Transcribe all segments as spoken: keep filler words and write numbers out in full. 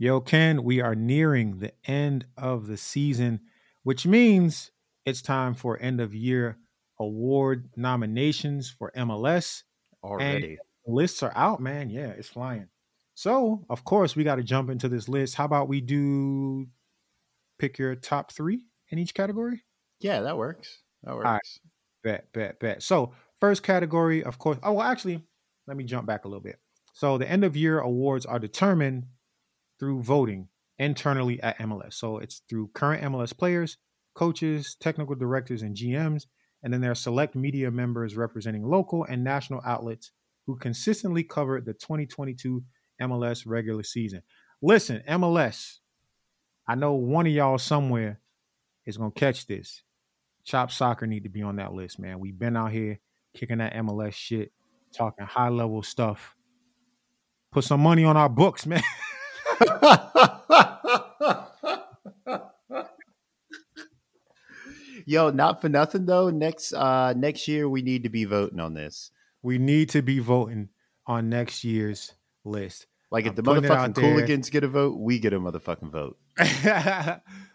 Yo, Ken, we are nearing the end of the season, which means it's time for end-of-year award nominations for M L S. Already. And lists are out, man. Yeah, it's flying. So, of course, we got to jump into this list. How about we do pick your top three in each category? Yeah, that works. That works. All right. Bet, bet, bet. So, first category, of course. Oh, well, actually, let me jump back a little bit. So, the end-of-year awards are determined through voting internally at M L S. So it's through current M L S players, coaches, technical directors, and G Ms. And then there are select media members representing local and national outlets who consistently covered the twenty twenty-two M L S regular season. Listen, M L S, I know one of y'all somewhere is going to catch this. Chop Soccer need to be on that list, man. We've been out here kicking that M L S shit, talking high-level stuff. Put some money on our books, man. Yo, not for nothing though. Next, uh, next year we need to be voting on this. We need to be voting on next year's list. Like if I'm the motherfucking Cooligans get a vote, we get a motherfucking vote.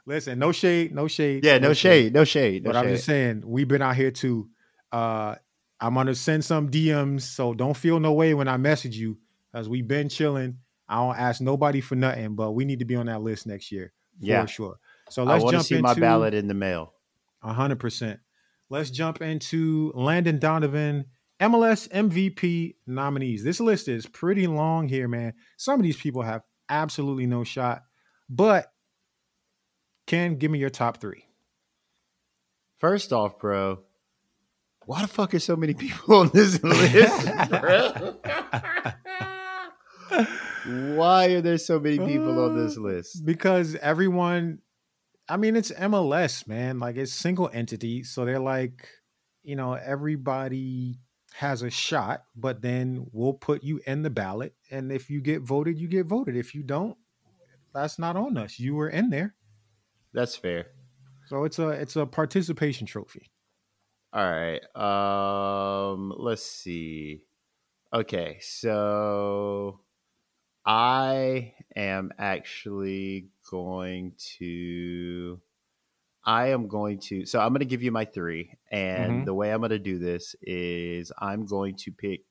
Listen, no shade, no shade. Yeah, no, no shade, shade, no shade. No but shade. I'm just saying, we've been out here too. Uh, I'm gonna send some D Ms, so don't feel no way when I message you, because we've been chilling. I don't ask nobody for nothing, but we need to be on that list next year for yeah. sure. So let's I jump see into my ballot in the mail. A hundred percent. Let's jump into Landon Donovan, M L S M V P nominees. This list is pretty long here, man. Some of these people have absolutely no shot, but Ken, give me your top three. First off, bro, why the fuck is so many people on this list, bro? Why are there so many people uh, on this list? Because everyone, I mean, it's M L S, man. Like, it's single entity. So they're like, you know, everybody has a shot, but then we'll put you in the ballot. And if you get voted, you get voted. If you don't, that's not on us. You were in there. That's fair. So it's a it's a participation trophy. All right. Um, let's see. Okay, so I am actually going to, I am going to, so I'm going to give you my three. And mm-hmm. the way I'm going to do this is I'm going to pick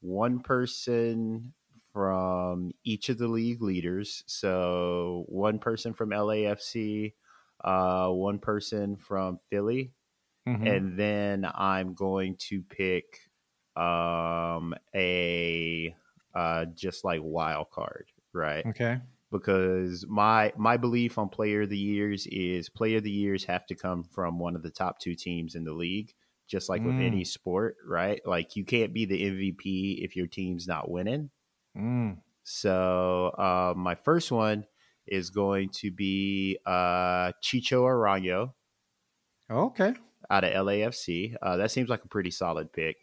one person from each of the league leaders. So one person from L A F C, uh, one person from Philly. Mm-hmm. And then I'm going to pick um a uh just like wild card, right? Okay. Because my my belief on player of the years is player of the years have to come from one of the top two teams in the league, just like mm. with any sport, right? Like you can't be the M V P if your team's not winning. Mm. So uh my first one is going to be uh Chicho Arroyo. Okay. Out of L A F C. Uh that seems like a pretty solid pick.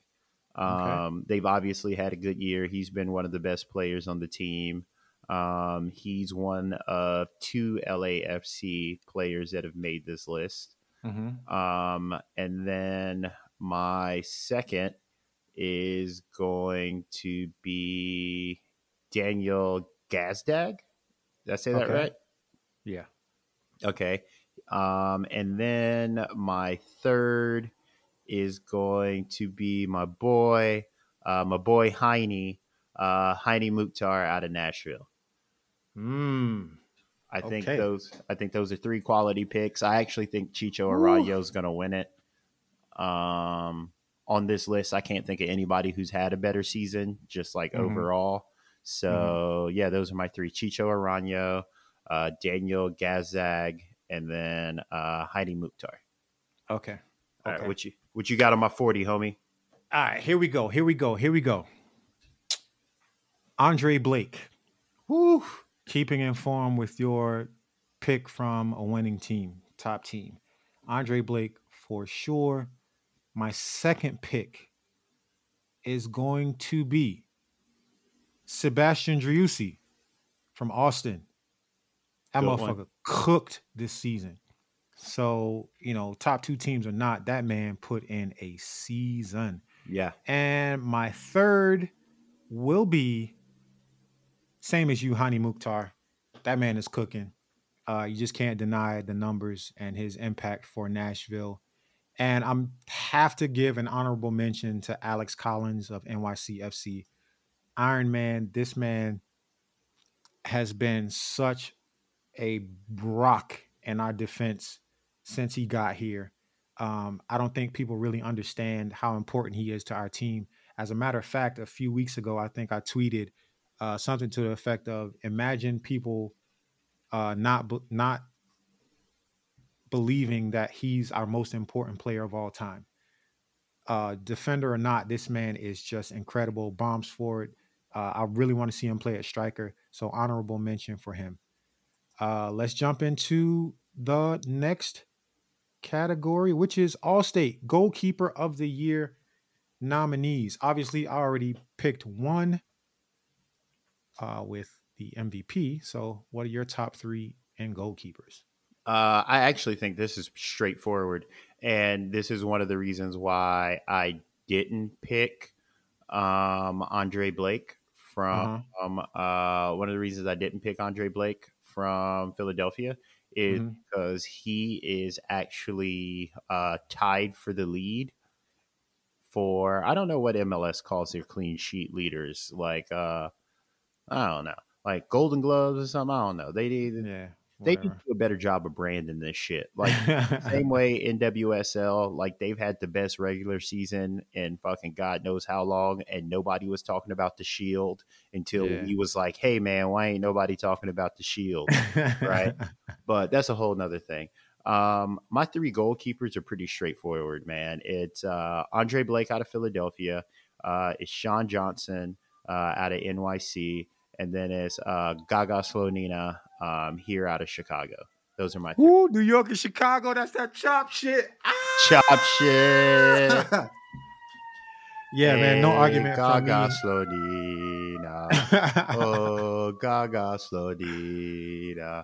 Okay. Um, they've obviously had a good year. He's been one of the best players on the team. Um, he's one of two L A F C players that have made this list. Mm-hmm. Um, and then my second is going to be Daniel Gazdag. Did I say that okay. right? Yeah. Okay. Um, and then my third is going to be my boy, uh, my boy Hany, uh, Hany Mukhtar out of Nashville. Mm, I okay. think those. I think those are three quality picks. I actually think Chicho Arroyo is going to win it. Um, on this list, I can't think of anybody who's had a better season, just like mm-hmm. overall. So mm-hmm. yeah, those are my three: Chicho Arroyo, uh, Daniel Gazdag, and then uh, Hany Mukhtar. Okay. All right, okay. what you what you got on my forty, homie? All right, here we go. Here we go. Here we go. Andre Blake. Woo. Keeping informed with your pick from a winning team, top team. Andre Blake for sure. My second pick is going to be Sebastian Driussi from Austin. That Good motherfucker one. cooked this season. So, you know, top two teams or not, that man put in a season. Yeah. And my third will be same as you, Hany Mukhtar. That man is cooking. Uh, you just can't deny the numbers and his impact for Nashville. And I have to give an honorable mention to Alex Callens of N Y C F C. Iron Man, this man has been such a rock in our defense since he got here. Um, I don't think people really understand how important he is to our team. As a matter of fact, a few weeks ago, I think I tweeted uh, something to the effect of, imagine people uh, not not believing that he's our most important player of all time. Uh, defender or not, this man is just incredible. Bombs forward. Uh, I really want to see him play at striker, so honorable mention for him. Uh, let's jump into the next category, which is Allstate Goalkeeper of the Year nominees. Obviously, I already picked one uh, with the M V P. So what are your top three in goalkeepers? Uh, I actually think this is straightforward, and this is one of the reasons why I didn't pick um, Andre Blake from uh-huh. um, uh, one of the reasons I didn't pick Andre Blake from Philadelphia is mm-hmm. because he is actually uh, tied for the lead for, I don't know what M L S calls their clean sheet leaders. Like, uh, I don't know, like Golden Gloves or something. I don't know. They did. Yeah. Whatever. They need to do a better job of branding this shit. Like, same way in N W S L, like, they've had the best regular season in fucking God knows how long, and nobody was talking about the Shield until yeah. he was like, hey, man, why ain't nobody talking about the Shield? Right? But that's a whole nother thing. Um, my three goalkeepers are pretty straightforward, man. It's uh, Andre Blake out of Philadelphia. Uh, it's Sean Johnson uh, out of N Y C. And then it's uh, Gaga Slonina um, here out of Chicago. Those are my three. Ooh, New York and Chicago. That's that chop shit. Ah! Chop shit. Yeah, hey, man. No argument Gaga for me. Slonina. Oh, Gaga Slonina.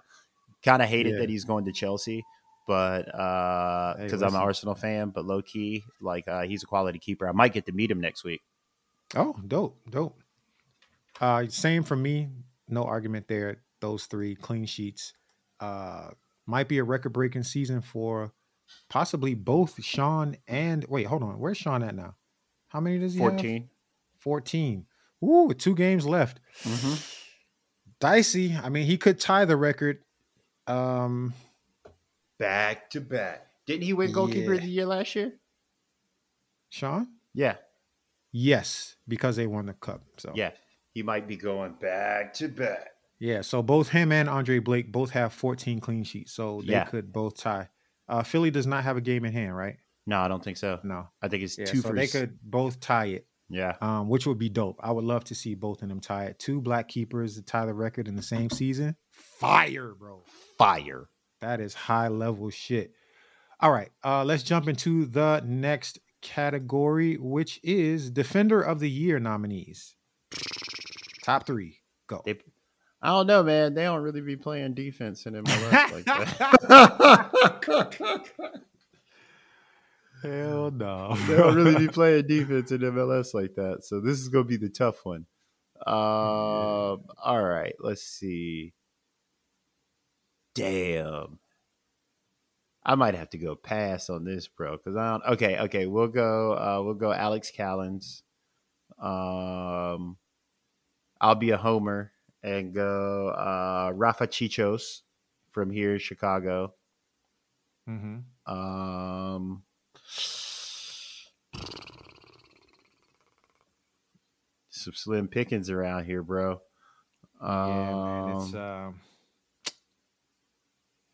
Kind of hated yeah. that he's going to Chelsea, but because uh, hey, I'm an Arsenal fan. But low key, like uh, he's a quality keeper. I might get to meet him next week. Oh, dope, dope. Uh, same for me. No argument there. Those three clean sheets. Uh, might be a record-breaking season for possibly both Sean and... Wait, hold on. Where's Sean at now? How many does he fourteen. Have? fourteen. Ooh, two games left. Mm-hmm. Dicey. I mean, he could tie the record. Um, back to back. Didn't he win goalkeeper yeah. of the year last year? Sean? Yeah. Yes, because they won the cup. So yeah. He might be going back to back. Yeah, so both him and Andre Blake both have fourteen clean sheets, so they yeah. could both tie. Uh, Philly does not have a game in hand, right? No, I don't think so. No. I think it's yeah, two so for... they could both tie it, Yeah, um, which would be dope. I would love to see both of them tie it. Two black keepers to tie the record in the same season. Fire, bro. Fire. That is high-level shit. All right, uh, let's jump into the next category, which is Defender of the Year nominees. Top three, go. They, I don't know, man. They don't really be playing defense in M L S like that. Hell no. They don't really be playing defense in M L S like that. So this is going to be the tough one. Um, all right, let's see. Damn. I might have to go pass on this, bro. Cause I don't. Okay, okay. We'll go. Uh, we'll go. Alex Callens. Um. I'll be a homer and go uh, Rafa Czichos from here in Chicago. Mm-hmm. Um, some slim pickings around here, bro. Um, yeah, man, it's uh,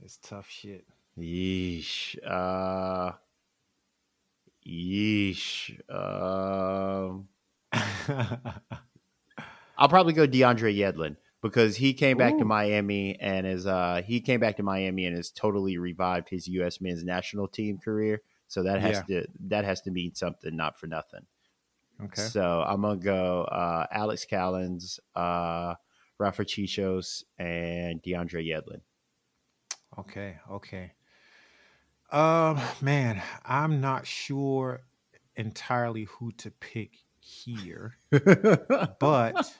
it's tough shit. Yeesh. Uh, yeesh. Um. I'll probably go DeAndre Yedlin. because he came back Ooh. to Miami and is uh he came back to Miami and has totally revived his U S men's national team career. So that has yeah. to that has to mean something, not for nothing. Okay. So I'm gonna go uh, Alex Callens, uh, Rafa Czichos, and DeAndre Yedlin. Okay, okay. Um, man, I'm not sure entirely who to pick here, but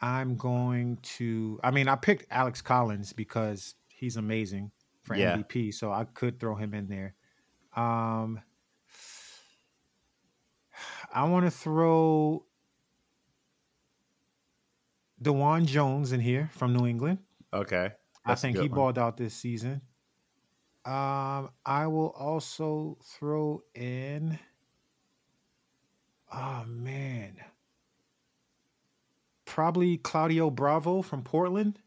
I'm going to. I mean, I picked Alex Callens because he's amazing for yeah. M V P, so I could throw him in there. Um, I want to throw DeJuan Jones in here from New England. Okay. That's I think he one. balled out this season. Um, I will also throw in... Oh, man. Probably Claudio Bravo from Portland.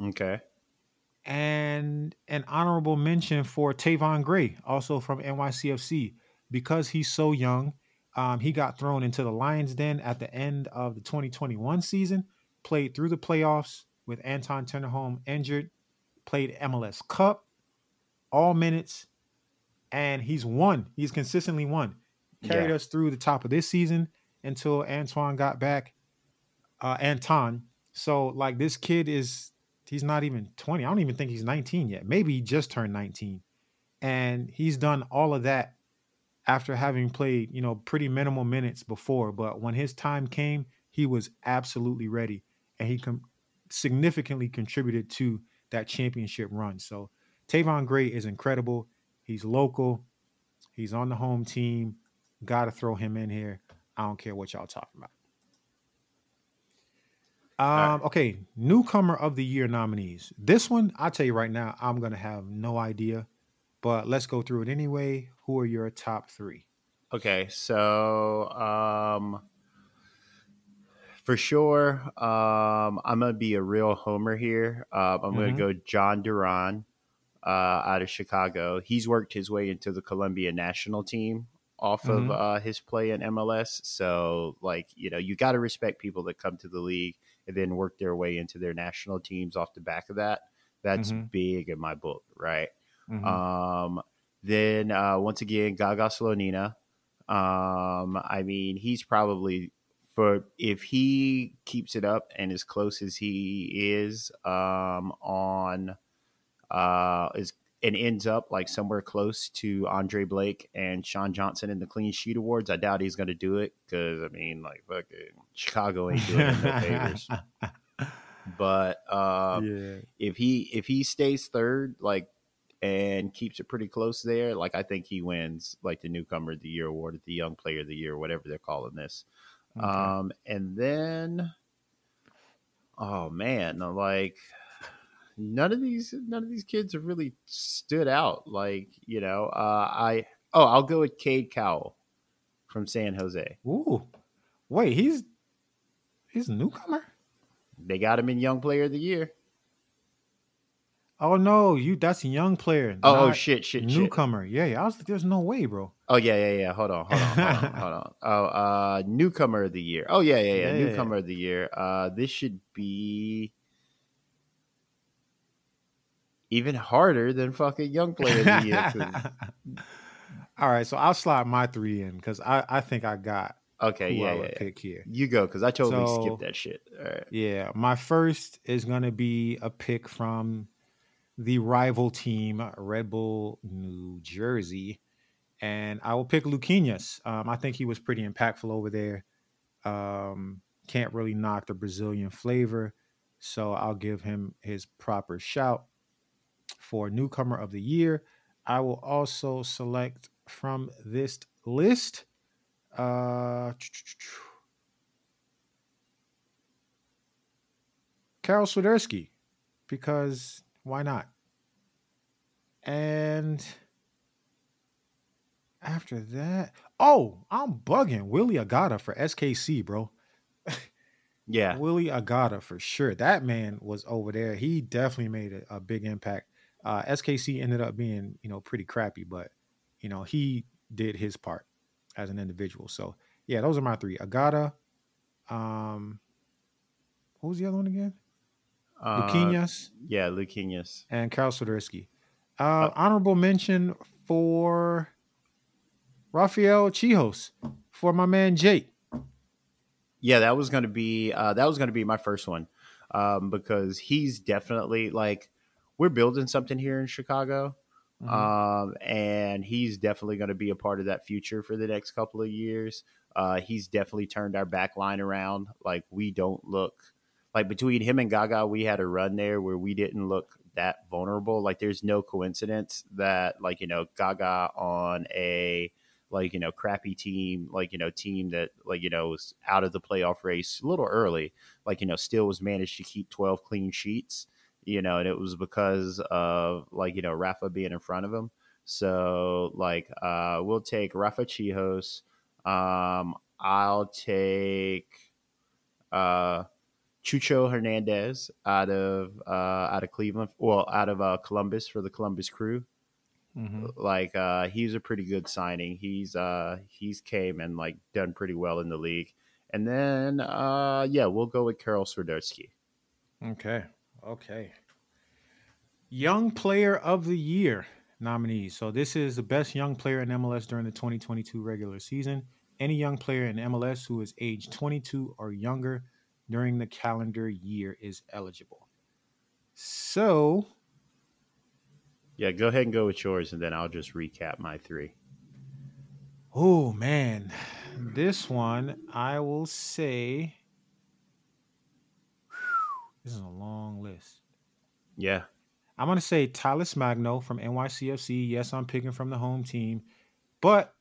Okay. And an honorable mention for Tavon Gray, also from N Y C F C, because he's so young. Um, he got thrown into the Lions' den at the end of the twenty twenty-one season, played through the playoffs with Anton Tinnerholm injured, played M L S Cup, all minutes, and he's won. He's consistently won. Carried yeah. us through the top of this season until Antoine got back, uh, Anton. So, like, this kid is, he's not even twenty. I don't even think he's nineteen yet. Maybe he just turned nineteen. And he's done all of that after having played, you know, pretty minimal minutes before. But when his time came, he was absolutely ready, and he com- significantly contributed to that championship run. So Tavon Gray is incredible. He's local. He's on the home team. Got to throw him in here. I don't care what y'all talking about. Um, right. Okay, newcomer of the year nominees. This one, I'll tell you right now, I'm going to have no idea. But let's go through it anyway. Who are your top three? Okay, so um, for sure, um, I'm going to be a real homer here. Uh, I'm mm-hmm. going to go John Duran uh, out of Chicago. He's worked his way into the Colombia national team off mm-hmm. of uh, his play in M L S. So, like, you know, you got to respect people that come to the league and then work their way into their national teams off the back of that. That's mm-hmm. big in my book, right? Mm-hmm. Um, then, uh, once again, Gaga Slonina. Um, I mean, he's probably for, if he keeps it up and as close as he is, um, on, uh, is, and ends up like somewhere close to Andre Blake and Sean Johnson in the Clean Sheet Awards, I doubt he's going to do it. Cause I mean, like, fucking Chicago ain't doing it no favors. But, um, yeah. if he, if he stays third, like, and keeps it pretty close there, like, I think he wins, like, the Newcomer of the Year award, the Young Player of the Year, whatever they're calling this. Okay. Um, and then, oh man, like, none of these, none of these kids have really stood out. Like, you know, uh, I oh, I'll go with Cade Cowell from San Jose. Ooh, wait, he's he's a newcomer. They got him in Young Player of the Year. Oh no, you that's a young player. Oh, oh shit, shit, newcomer. Shit. Yeah, yeah. I was like, there's no way, bro. Oh yeah, yeah, yeah. Hold on, hold on, hold on, hold on. Oh, uh, newcomer of the year. Oh yeah, yeah, yeah. yeah newcomer yeah. of the year. Uh, this should be even harder than fucking young player of the year. All right, so I'll slide my three in because I, I think I got okay. Who yeah, I would yeah, pick yeah. here. You go because I totally so, skipped that shit. All right. Yeah, my first is gonna be a pick from the rival team, Red Bull New Jersey. And I will pick Luquinhas. Um, I think he was pretty impactful over there. Um, can't really knock the Brazilian flavor. So I'll give him his proper shout for Newcomer of the Year. I will also select from this list. Uh, Karol Swiderski, because... why not? And after that, oh, I'm bugging. Willy Agada for S K C, bro. Yeah. Willy Agada for sure. That man was over there. He definitely made a, a big impact. Uh, S K C ended up being, you know, pretty crappy, but, you know, he did his part as an individual. So, yeah, those are my three. Agada, um, what was the other one again? Uh, Luquinhas. Yeah, Luquinhas. And Karol Swiderski. Uh, oh. Honorable mention for Rafael Czichos, for my man Jake. Yeah, that was going to be uh, that was going to be my first one, um, because he's definitely like, we're building something here in Chicago. Mm-hmm. Um, and he's definitely going to be a part of that future for the next couple of years. Uh, he's definitely turned our back line around. Like, we don't look like, between him and Gaga, we had a run there where we didn't look that vulnerable. Like, there's no coincidence that, like, you know, Gaga on a, like, you know, crappy team, like, you know, team that, like, you know, was out of the playoff race a little early, like, you know, still was managed to keep twelve clean sheets. You know, and it was because of, like, you know, Rafa being in front of him. So, like, uh, we'll take Rafa Czichos. Um, I'll take uh, Chucho Hernandez out of uh, out of Cleveland, well, out of uh, Columbus, for the Columbus Crew. Mm-hmm. Like, uh, he's a pretty good signing. He's uh, he's came and, like, done pretty well in the league. And then, uh, yeah, we'll go with Karol Swiderski. Okay. Okay. Young Player of the Year nominees. So this is the best young player in M L S during the twenty twenty-two regular season. Any young player in M L S who is age twenty-two or younger during the calendar year is eligible. So. Yeah, go ahead and go with yours, and then I'll just recap my three. Oh, man. This one, I will say... This is a long list. Yeah. I'm going to say Tyler Magno from N Y C F C. Yes, I'm picking from the home team. But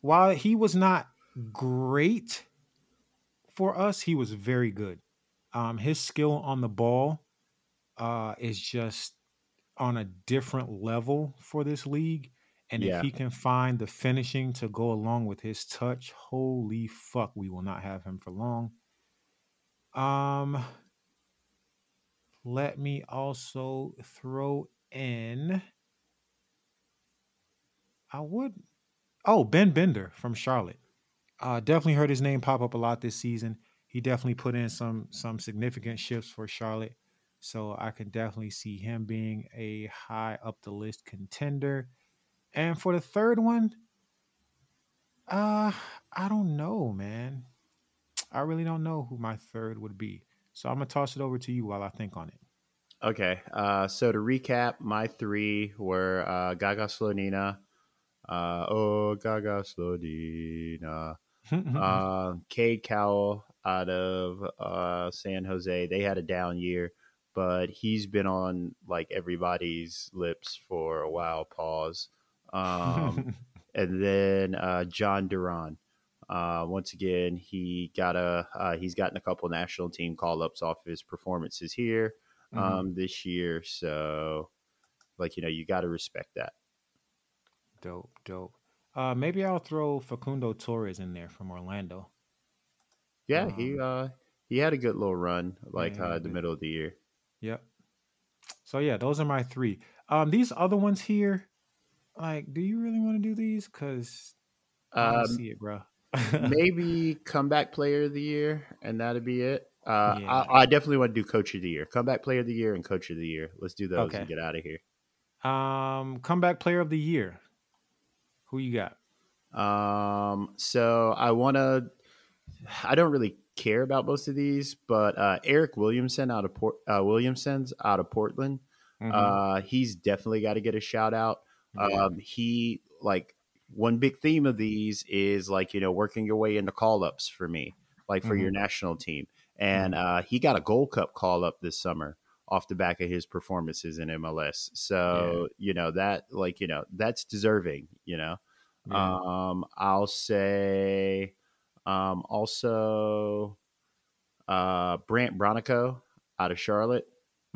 while he was not great for us, he was very good. Um, his skill on the ball uh, is just on a different level for this league. And yeah. if he can find the finishing to go along with his touch, holy fuck, we will not have him for long. Um... Let me also throw in, I would, oh, Ben Bender from Charlotte. Uh, definitely heard his name pop up a lot this season. He definitely put in some some significant shifts for Charlotte. So I can definitely see him being a high up the list contender. And for the third one, uh, I don't know, man. I really don't know who my third would be. So I'm going to toss it over to you while I think on it. Okay. Uh, so to recap, my three were uh, Gaga Slonina. Uh, oh, Gaga Slonina. uh, Cade Cowell out of uh, San Jose. They had a down year, but he's been on, like, everybody's lips for a while. Pause. Um, and then uh, John Duran. Uh, once again, he got a uh, he's gotten a couple national team call-ups off his performances here um, mm-hmm. this year. So, like, you know, you got to respect that. Dope, dope. Uh, maybe I'll throw Facundo Torres in there from Orlando. Yeah, um, he uh, he had a good little run, like, yeah, uh, the middle of the year. Yep. So, yeah, those are my three. Um, these other ones here, like, do you really want to do these? Because I don't um, see it, bro. Maybe comeback player of the year, and that'd be it. Uh, yeah. I, I definitely want to do coach of the year, comeback player of the year, and coach of the year. Let's do those okay. and get out of here. Um, comeback player of the year. Who you got? Um, so I want to. I don't really care about most of these, but uh, Eric Williamson out of Port, uh, Williamson's out of Portland. Mm-hmm. Uh, he's definitely got to get a shout out. Yeah. Um, he like. One big theme of these is, like, you know, working your way into call-ups for me, like for mm-hmm. your national team. And uh, he got a Gold Cup call-up this summer off the back of his performances in M L S. So, yeah. you know, that like, you know, that's deserving, you know. Yeah. Um, I'll say um, also uh, Brant Bronico out of Charlotte.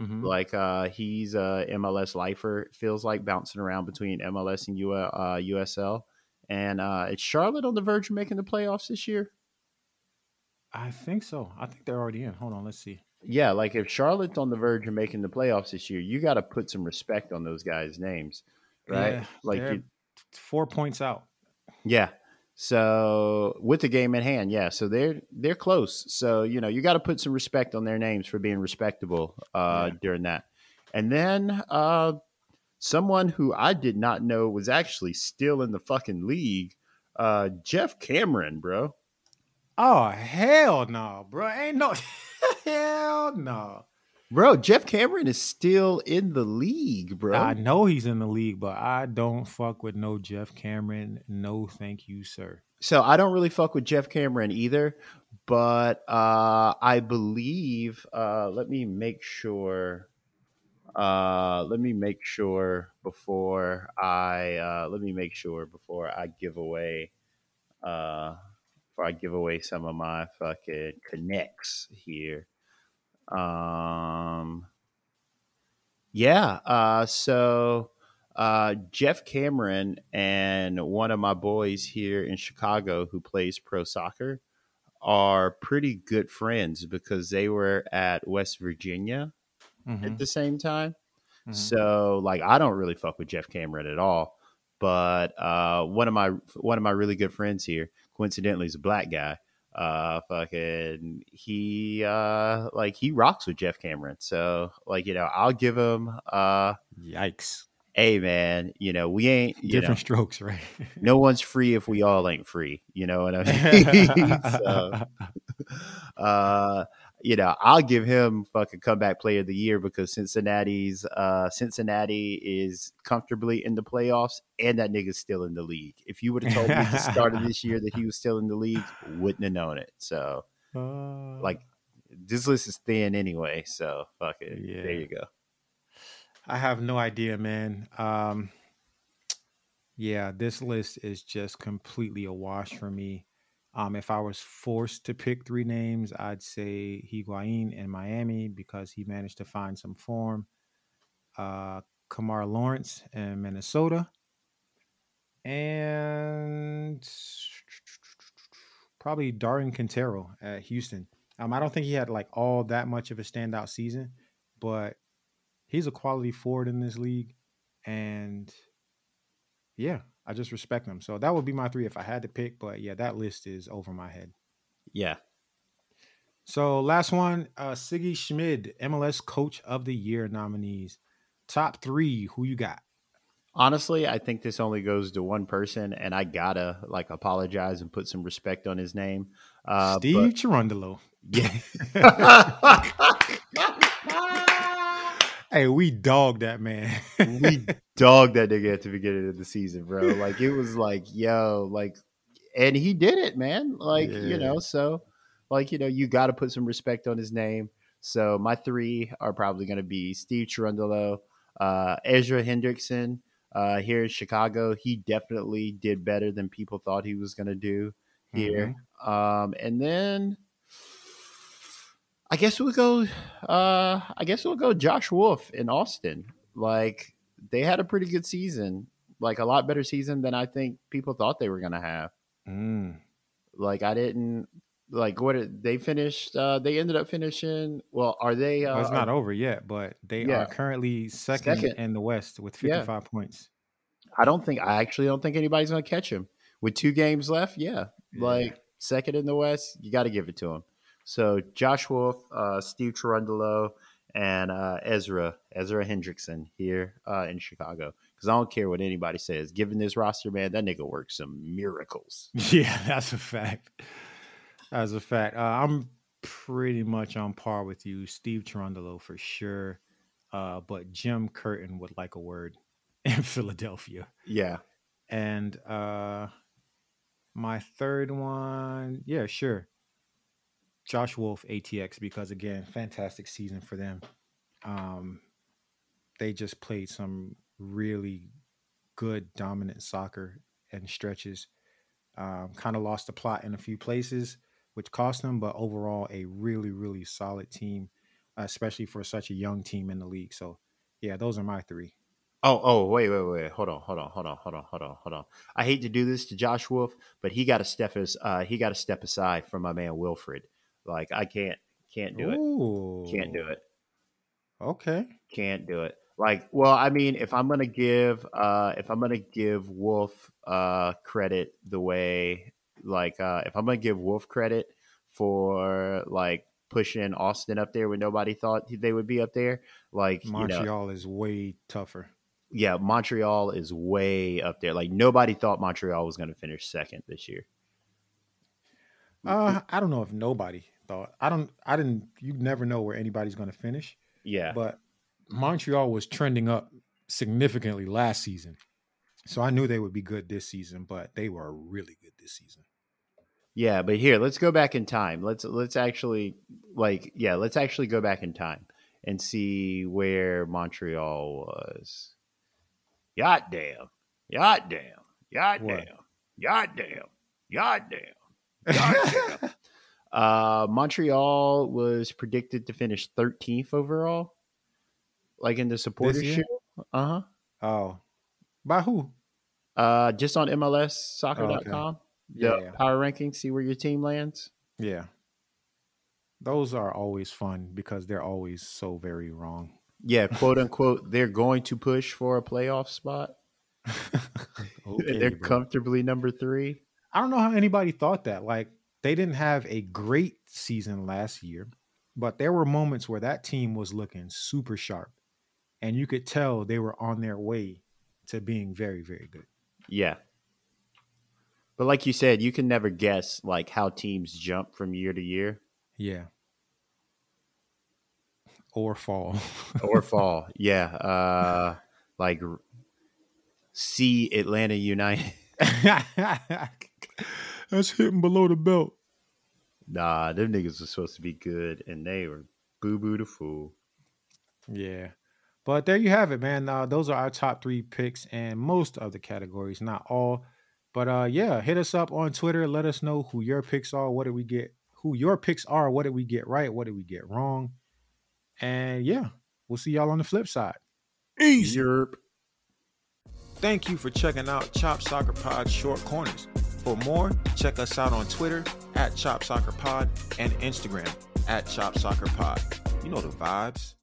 Mm-hmm. Like, uh, he's a M L S lifer, feels like, bouncing around between M L S and U- uh, U S L. And uh, is Charlotte on the verge of making the playoffs this year? I think so. I think they're already in. Hold on, let's see. Yeah, like, if Charlotte's on the verge of making the playoffs this year, you got to put some respect on those guys' names, right? Yeah, like, you, four points out. Yeah. So with the game in hand, yeah. So they're they're close. So, you know, you got to put some respect on their names for being respectable uh, yeah. during that. And then uh, someone who I did not know was actually still in the fucking league, uh, Geoff Cameron, bro. Oh, hell no, bro. Ain't no hell no. Bro, Geoff Cameron is still in the league, bro. I know he's in the league, but I don't fuck with no Geoff Cameron. No, thank you, sir. So I don't really fuck with Geoff Cameron either, but uh, I believe, uh, let me make sure, uh, let me make sure before I, uh, let me make sure before I give away, uh, before I give away some of my fucking connects here. Um, yeah, uh, so, uh, Geoff Cameron and one of my boys here in Chicago who plays pro soccer are pretty good friends because they were at West Virginia mm-hmm. at the same time. Mm-hmm. So like, I don't really fuck with Geoff Cameron at all, but, uh, one of my, one of my really good friends here, coincidentally, is a black guy. Uh, fucking, he, uh, like he rocks with Geoff Cameron. So like, you know, I'll give him, uh, yikes. Hey man, you know, we ain't you different know, strokes, right? No one's free if we all ain't free. You know what I mean? so, uh, you know, I'll give him fucking comeback player of the year because Cincinnati's, uh, Cincinnati is comfortably in the playoffs and that nigga's still in the league. If you would have told me at the start of this year that he was still in the league, wouldn't have known it. So, uh, like, this list is thin anyway. So, fuck it. Yeah. There you go. I have no idea, man. Um, yeah, this list is just completely a wash for me. Um, if I was forced to pick three names, I'd say Higuain in Miami because he managed to find some form. Uh, Kamar Lawrence in Minnesota. And probably Darwin Quintero at Houston. Um, I don't think he had like all that much of a standout season, but he's a quality forward in this league. And yeah. I just respect them. So that would be my three if I had to pick. But yeah, that list is over my head. Yeah. So last one, uh, Siggy Schmid, M L S Coach of the Year nominees. Top three, who you got? Honestly, I think this only goes to one person, and I gotta like apologize and put some respect on his name. Uh, Steve but- Cherundolo. Yeah. Hey, we dogged that man. we dogged that nigga at the beginning of the season, bro. Like, it was like, yo, like, and he did it, man. Like, yeah. you know, so, like, you know, you got to put some respect on his name. So my three are probably going to be Steve Cherundolo, uh, Ezra Hendrickson uh, here in Chicago. He definitely did better than people thought he was going to do here. Mm-hmm. Um, and then... I guess we'll go. Uh, I guess we'll go. Josh Wolff in Austin. Like they had a pretty good season, like a lot better season than I think people thought they were gonna have. Mm. Like I didn't like what they finished. Uh, they ended up finishing. Well, are they? Uh, well, it's not are, over yet, but they yeah. are currently second, second in the West with fifty-five yeah. points. I don't think. I actually don't think anybody's gonna catch him with two games left. Yeah, yeah. Like second in the West, you got to give it to him. So Josh Wolff, uh, Steve Cherundolo, and uh, Ezra Ezra Hendrickson here uh, in Chicago. Because I don't care what anybody says. Given this roster, man, that nigga works some miracles. Yeah, that's a fact. That's a fact. Uh, I'm pretty much on par with you, Steve Cherundolo for sure. Uh, but Jim Curtin would like a word in Philadelphia. Yeah, and uh, my third one, yeah, sure. Josh Wolff, A T X, because, again, fantastic season for them. Um, they just played some really good, dominant soccer and stretches. Um, kind of lost the plot in a few places, which cost them, but overall a really, really solid team, especially for such a young team in the league. So, yeah, those are my three. Oh, oh, wait, wait, wait. Hold on, hold on, hold on, hold on, hold on, hold on. I hate to do this to Josh Wolff, but he got to step his, uh, he got to step aside from my man Wilfred. Like I can't, can't do it. Ooh. Can't do it. Okay. Can't do it. Like, well, I mean, if I'm gonna give, uh, if I'm gonna give Wolff uh, credit the way, like, uh, if I'm gonna give Wolff credit for like pushing Austin up there when nobody thought they would be up there, like Montreal you know, is way tougher. Yeah, Montreal is way up there. Like nobody thought Montreal was gonna finish second this year. Uh, I don't know if nobody thought. I don't. I didn't. You never know where anybody's gonna finish. Yeah, but Montreal was trending up significantly last season. So I knew they would be good this season, but they were really good this season. Yeah, but here, let's go back in time. Let's let's actually like yeah, let's actually go back in time and see where Montreal was. Yacht damn. Yacht damn. Yacht damn. Yacht damn. Yacht damn. Yacht damn. Uh, Montreal was predicted to finish thirteenth overall. Like in the supportership? Uh-huh. Oh. By who? Uh, just on M L S soccer dot com. Oh, okay. The yeah. power rankings, see where your team lands. Yeah. Those are always fun because they're always so very wrong. Yeah, quote unquote, they're going to push for a playoff spot. Okay, they're bro. comfortably number three. I don't know how anybody thought that. Like, they didn't have a great season last year, but there were moments where that team was looking super sharp. And you could tell they were on their way to being very, very good. Yeah. But like you said, you can never guess like how teams jump from year to year. Yeah. Or fall. or fall. Yeah. Uh, like see Atlanta United. That's hitting below the belt. Nah, them niggas were supposed to be good, and they were boo-boo to fool. Yeah. But there you have it, man. Uh, those are our top three picks and most of the categories, not all. But uh, yeah, hit us up on Twitter. Let us know who your picks are. What did we get? Who your picks are. What did we get right? What did we get wrong? And yeah, we'll see y'all on the flip side. Easy. Yerp. Thank you for checking out Chop Soccer Pod Short Corners. For more, check us out on Twitter at Chop Soccer Pod and Instagram at Chop Soccer Pod. You know the vibes.